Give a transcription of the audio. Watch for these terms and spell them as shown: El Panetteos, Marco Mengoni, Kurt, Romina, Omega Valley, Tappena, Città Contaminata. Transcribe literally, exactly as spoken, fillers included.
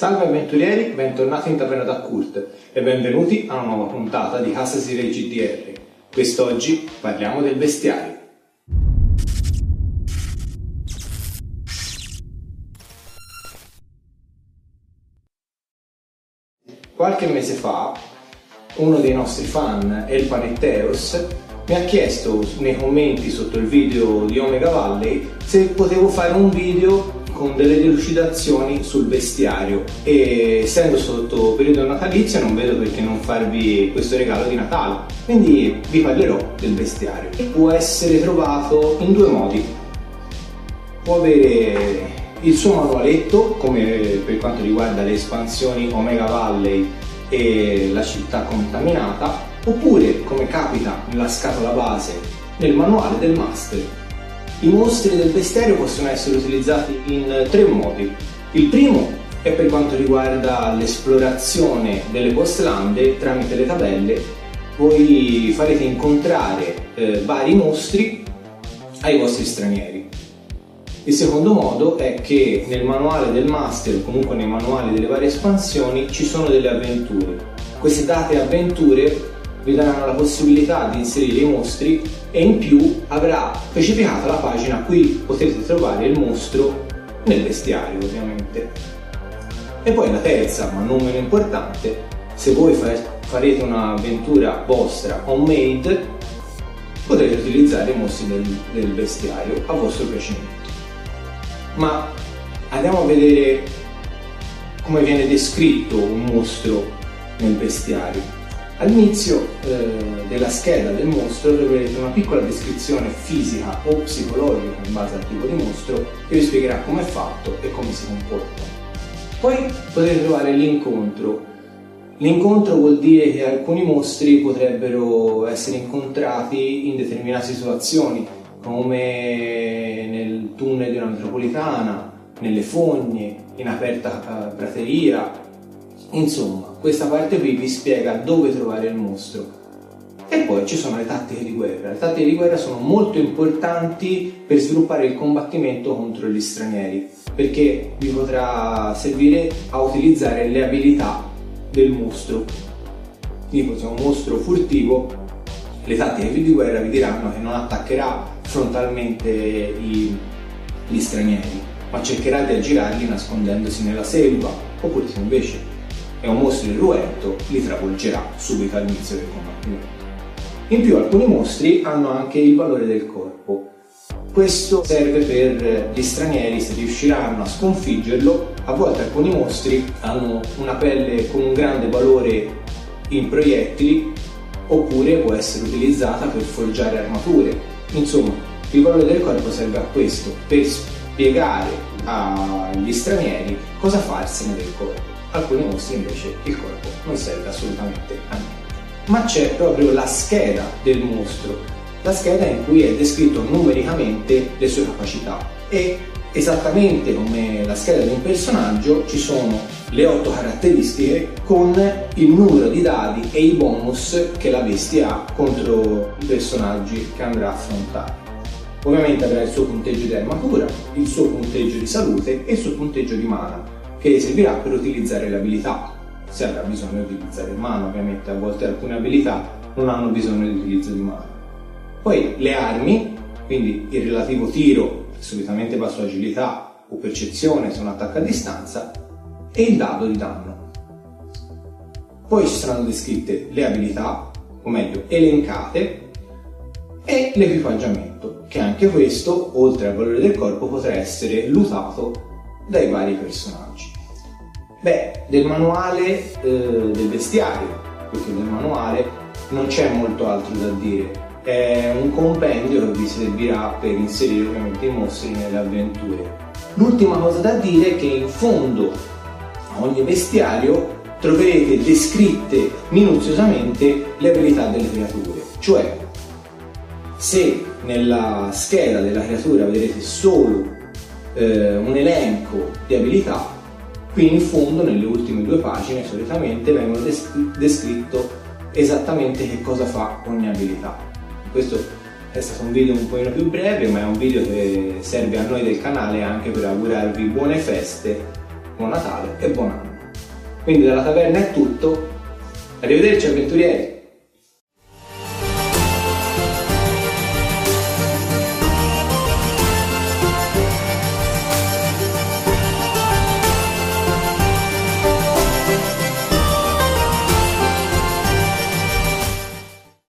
Salve avventurieri, bentornati in Tappena da Kurt e benvenuti a una nuova puntata di Casa Ray G D R. Quest'oggi parliamo del bestiario. Qualche mese fa uno dei nostri fan, El Panetteos, mi ha chiesto nei commenti sotto il video di Omega Valley se potevo fare un video con delle delucidazioni sul bestiario, e essendo sotto periodo natalizio non vedo perché non farvi questo regalo di Natale, quindi vi parlerò del bestiario, che può essere trovato in due modi. Può avere il suo manualetto, come per quanto riguarda le espansioni Omega Valley e la città contaminata, oppure, come capita nella scatola base, nel manuale del master. I mostri del bestiario possono essere utilizzati in tre modi. Il primo è per quanto riguarda l'esplorazione delle postlande tramite le tabelle. Voi farete incontrare eh, vari mostri ai vostri stranieri. Il secondo modo è che nel manuale del master, o comunque nei manuali delle varie espansioni, ci sono delle avventure. Queste date avventure vi daranno la possibilità di inserire i mostri, e in più avrà specificata la pagina a cui potete trovare il mostro nel bestiario, ovviamente. E poi la terza, ma non meno importante: se voi farete un'avventura vostra homemade, potrete utilizzare i mostri del, del bestiario a vostro piacimento. Ma andiamo a vedere come viene descritto un mostro nel bestiario. All'inizio eh, della scheda del mostro troverete una piccola descrizione fisica o psicologica in base al tipo di mostro, che vi spiegherà come è fatto e come si comporta. Poi potete trovare l'incontro. L'incontro vuol dire che alcuni mostri potrebbero essere incontrati in determinate situazioni, come nel tunnel di una metropolitana, nelle fogne, in aperta prateria. Insomma, questa parte qui vi spiega dove trovare il mostro. E poi ci sono le tattiche di guerra. Le tattiche di guerra sono molto importanti per sviluppare il combattimento contro gli stranieri, perché vi potrà servire a utilizzare le abilità del mostro. Tipo, se è un mostro furtivo, le tattiche di guerra vi diranno che non attaccherà frontalmente i, gli stranieri, ma cercherà di aggirarli nascondendosi nella selva. Oppure, se invece è un mostro irruento, li travolgerà subito all'inizio del combattimento. In più, alcuni mostri hanno anche il valore del corpo. Questo serve per gli stranieri, se riusciranno a sconfiggerlo. A volte alcuni mostri hanno una pelle con un grande valore in proiettili, oppure può essere utilizzata per forgiare armature. Insomma, il valore del corpo serve a questo, per spiegare agli stranieri cosa farsene del corpo. Alcuni mostri invece il corpo non serve assolutamente a niente. Ma c'è proprio la scheda del mostro, la scheda in cui è descritto numericamente le sue capacità, e esattamente come la scheda di un personaggio ci sono le otto caratteristiche con il numero di dadi e i bonus che la bestia ha contro i personaggi che andrà a affrontare. Ovviamente avrà il suo punteggio di armatura, il suo punteggio di salute e il suo punteggio di mana, che servirà per utilizzare le abilità, se avrà bisogno di utilizzare il mana. Ovviamente a volte alcune abilità non hanno bisogno di utilizzo di mana. Poi le armi, quindi il relativo tiro, che solitamente va su agilità o percezione se un attacco a distanza, e il dado di danno. Poi ci saranno descritte le abilità, o meglio elencate, e l'equipaggiamento, che anche questo, oltre al valore del corpo, potrà essere lutato dai vari personaggi. Beh, del manuale eh, del bestiario, perché del manuale non c'è molto altro da dire. È un compendio che vi servirà per inserire ovviamente i mostri nelle avventure. L'ultima cosa da dire è che in fondo a ogni bestiario troverete descritte minuziosamente le abilità delle creature, cioè se nella scheda della creatura vedrete solo Eh, un elenco di abilità, qui in fondo nelle ultime due pagine solitamente vengono descr descritto esattamente che cosa fa ogni abilità. Questo è stato un video un po' più breve, ma è un video che serve a noi del canale anche per augurarvi buone feste, buon Natale e buon anno. Quindi dalla taverna è tutto, arrivederci avventurieri!